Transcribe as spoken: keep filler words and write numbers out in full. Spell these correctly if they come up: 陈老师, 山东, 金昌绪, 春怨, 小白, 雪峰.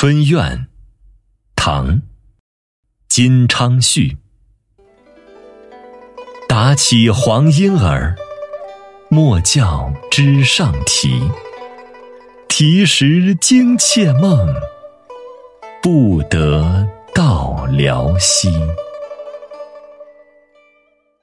春怨，唐·金昌绪。打起黄莺儿，莫教枝上啼。啼时惊妾梦，不得到辽西。